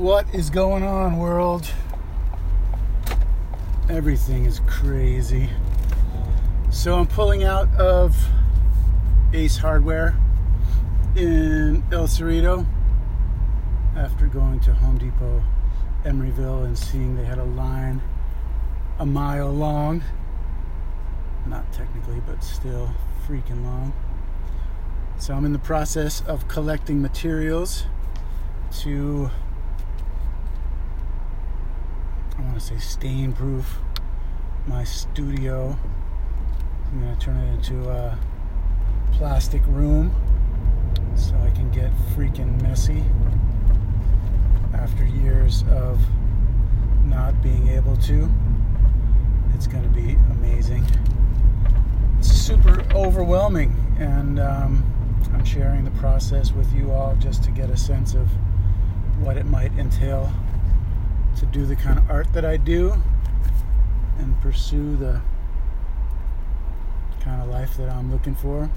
What is going on, world? Everything is crazy. So I'm pulling out of Ace Hardware in El Cerrito after going to Home Depot, Emeryville, and seeing they had a line a mile long. Not technically, but still freaking long. So I'm in the process of collecting materials to, I want to say, stain proof my studio. I'm going to turn it into a plastic room so I can get freaking messy after years of not being able to. It's going to be amazing. It's super overwhelming, and I'm sharing the process with you all just to get a sense of what it might entail to do the kind of art that I do and pursue the kind of life that I'm looking for.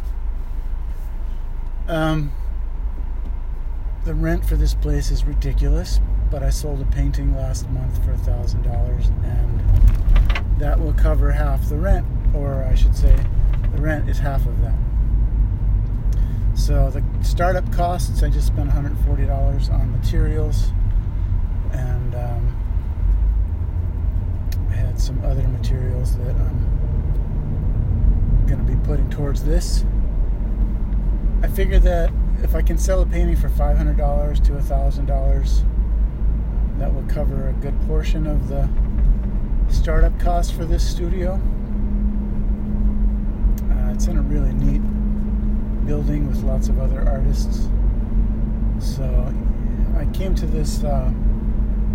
The rent for this place is ridiculous, but I sold a painting last month for $1,000, and that will cover half the rent, or I should say the rent is half of that. So the startup costs, I just spent $140 on materials, and I had some other materials that I'm going to be putting towards this. I figure that if I can sell a painting for $500 to $1,000, that will cover a good portion of the startup costs for this studio. It's in a really neat building with lots of other artists. So I came to this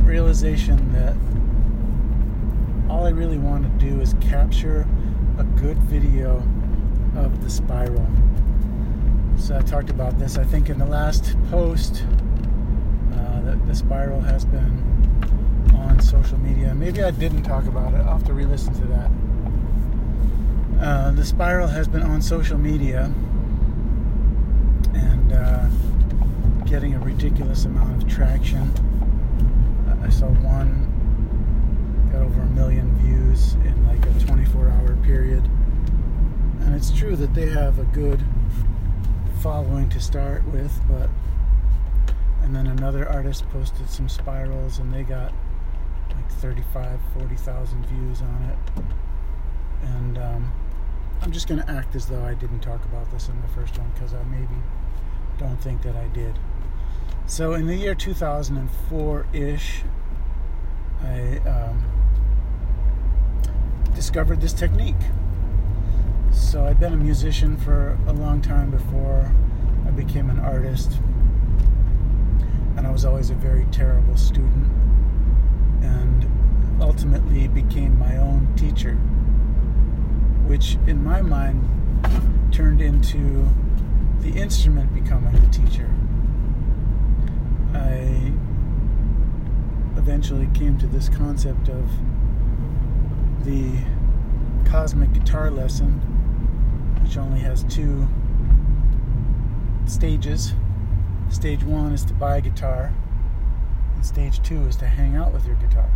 realization that all I really want to do is capture a good video of the spiral. So I talked about this, I think, in the last post, that the spiral has been on social media. Maybe I didn't talk about it. I'll have to re-listen to that. The spiral has been on social media and getting a ridiculous amount of traction. I saw one got over 1 million views in like a 24-hour period. And it's true that they have a good following to start with, but and then another artist posted some spirals and they got like 35,000-40,000 views on it. And I'm just going to act as though I didn't talk about this in the first one, because I maybe don't think that I did. So in the year 2004-ish, I discovered this technique. So I'd been a musician for a long time before I became an artist, and I was always a very terrible student, and ultimately became my own teacher, which in my mind turned into the instrument becoming the teacher. I eventually came to this concept of the cosmic guitar lesson, which only has two stages. Stage one is to buy a guitar, and stage two is to hang out with your guitar.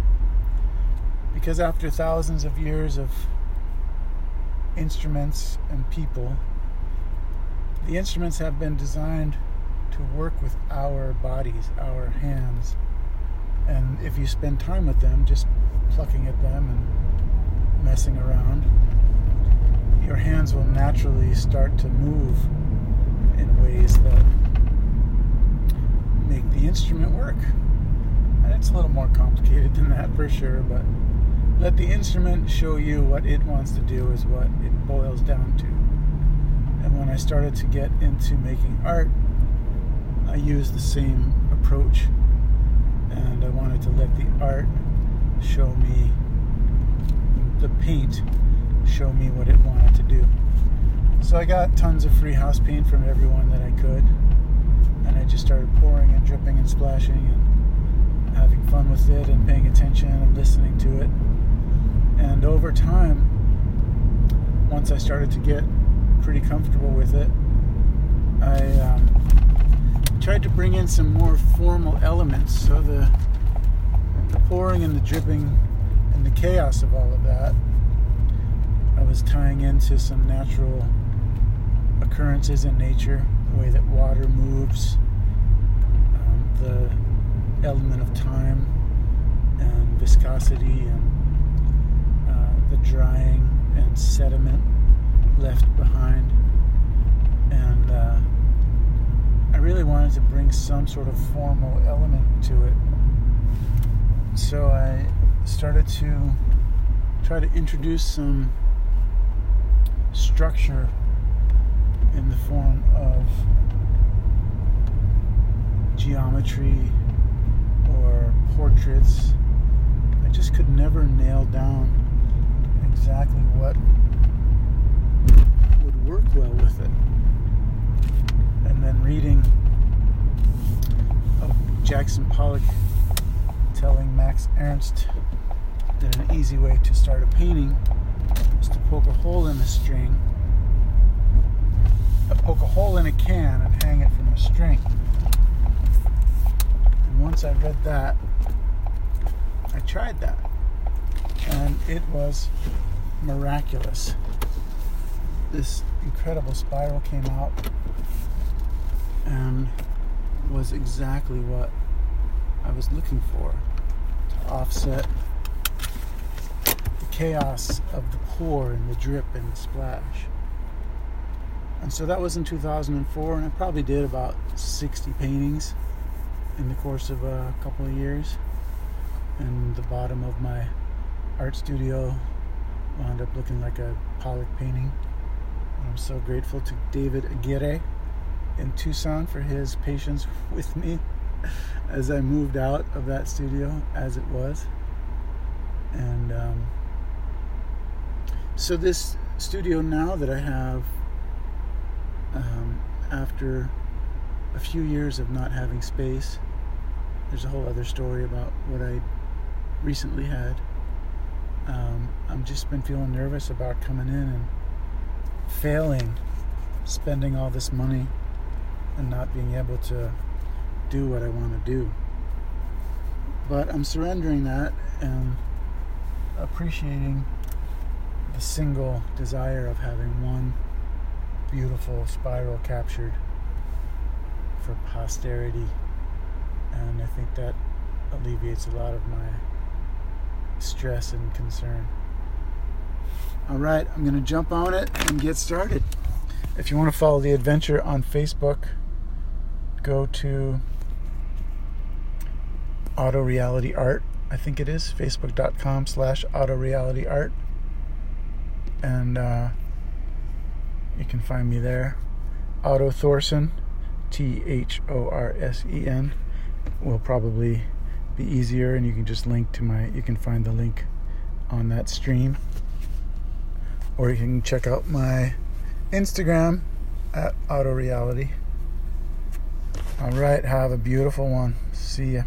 Because after thousands of years of instruments and people, the instruments have been designed to work with our bodies, our hands. And if you spend time with them, just plucking at them and messing around, your hands will naturally start to move in ways that make the instrument work. And it's a little more complicated than that for sure, but let the instrument show you what it wants to do is what it boils down to. And when I started to get into making art, I used the same approach, and I wanted to let the art show me, the paint show me what it wanted to do. So I got tons of free house paint from everyone that I could, and I just started pouring and dripping and splashing and having fun with it and paying attention and listening to it. And over time, once I started to get pretty comfortable with it, I tried to bring in some more formal elements, so the pouring and the dripping and the chaos of all of that, I was tying into some natural occurrences in nature, the way that water moves, the element of time and viscosity and the drying and sediment left behind. And I really wanted to bring some sort of formal element to it. So I started to try to introduce some structure in the form of geometry or portraits. I just could never nail down exactly what would work well with it. And then reading of Jackson Pollock telling Max Ernst that an easy way to start a painting was to poke a hole in the string, poke a hole in a can and hang it from a string. And once I read that, I tried that, and it was miraculous. This incredible spiral came out and was exactly what I was looking for, to offset the chaos of the pour and the drip and the splash. And so that was in 2004, and I probably did about 60 paintings in the course of a couple of years. And the bottom of my art studio wound up looking like a Pollock painting. And I'm so grateful to David Aguirre in Tucson for his patience with me as I moved out of that studio as it was. And so this studio now that I have, after a few years of not having space, there's a whole other story about what I recently had. I've just been feeling nervous about coming in and failing, spending all this money and not being able to do what I want to do. But I'm surrendering that and appreciating the single desire of having one beautiful spiral captured for posterity, and I think that alleviates a lot of my stress and concern. All right, I'm going to jump on it and get started. If you want to follow the adventure on Facebook, go to Otto Reality Art, I think it is, facebook.com/Otto Reality Art, and you can find me there. Otto Thorsen, Thorsen, will probably be easier, and you can just link to my, you can find the link on that stream. Or you can check out my Instagram at Otto Reality. All right, have a beautiful one. See ya.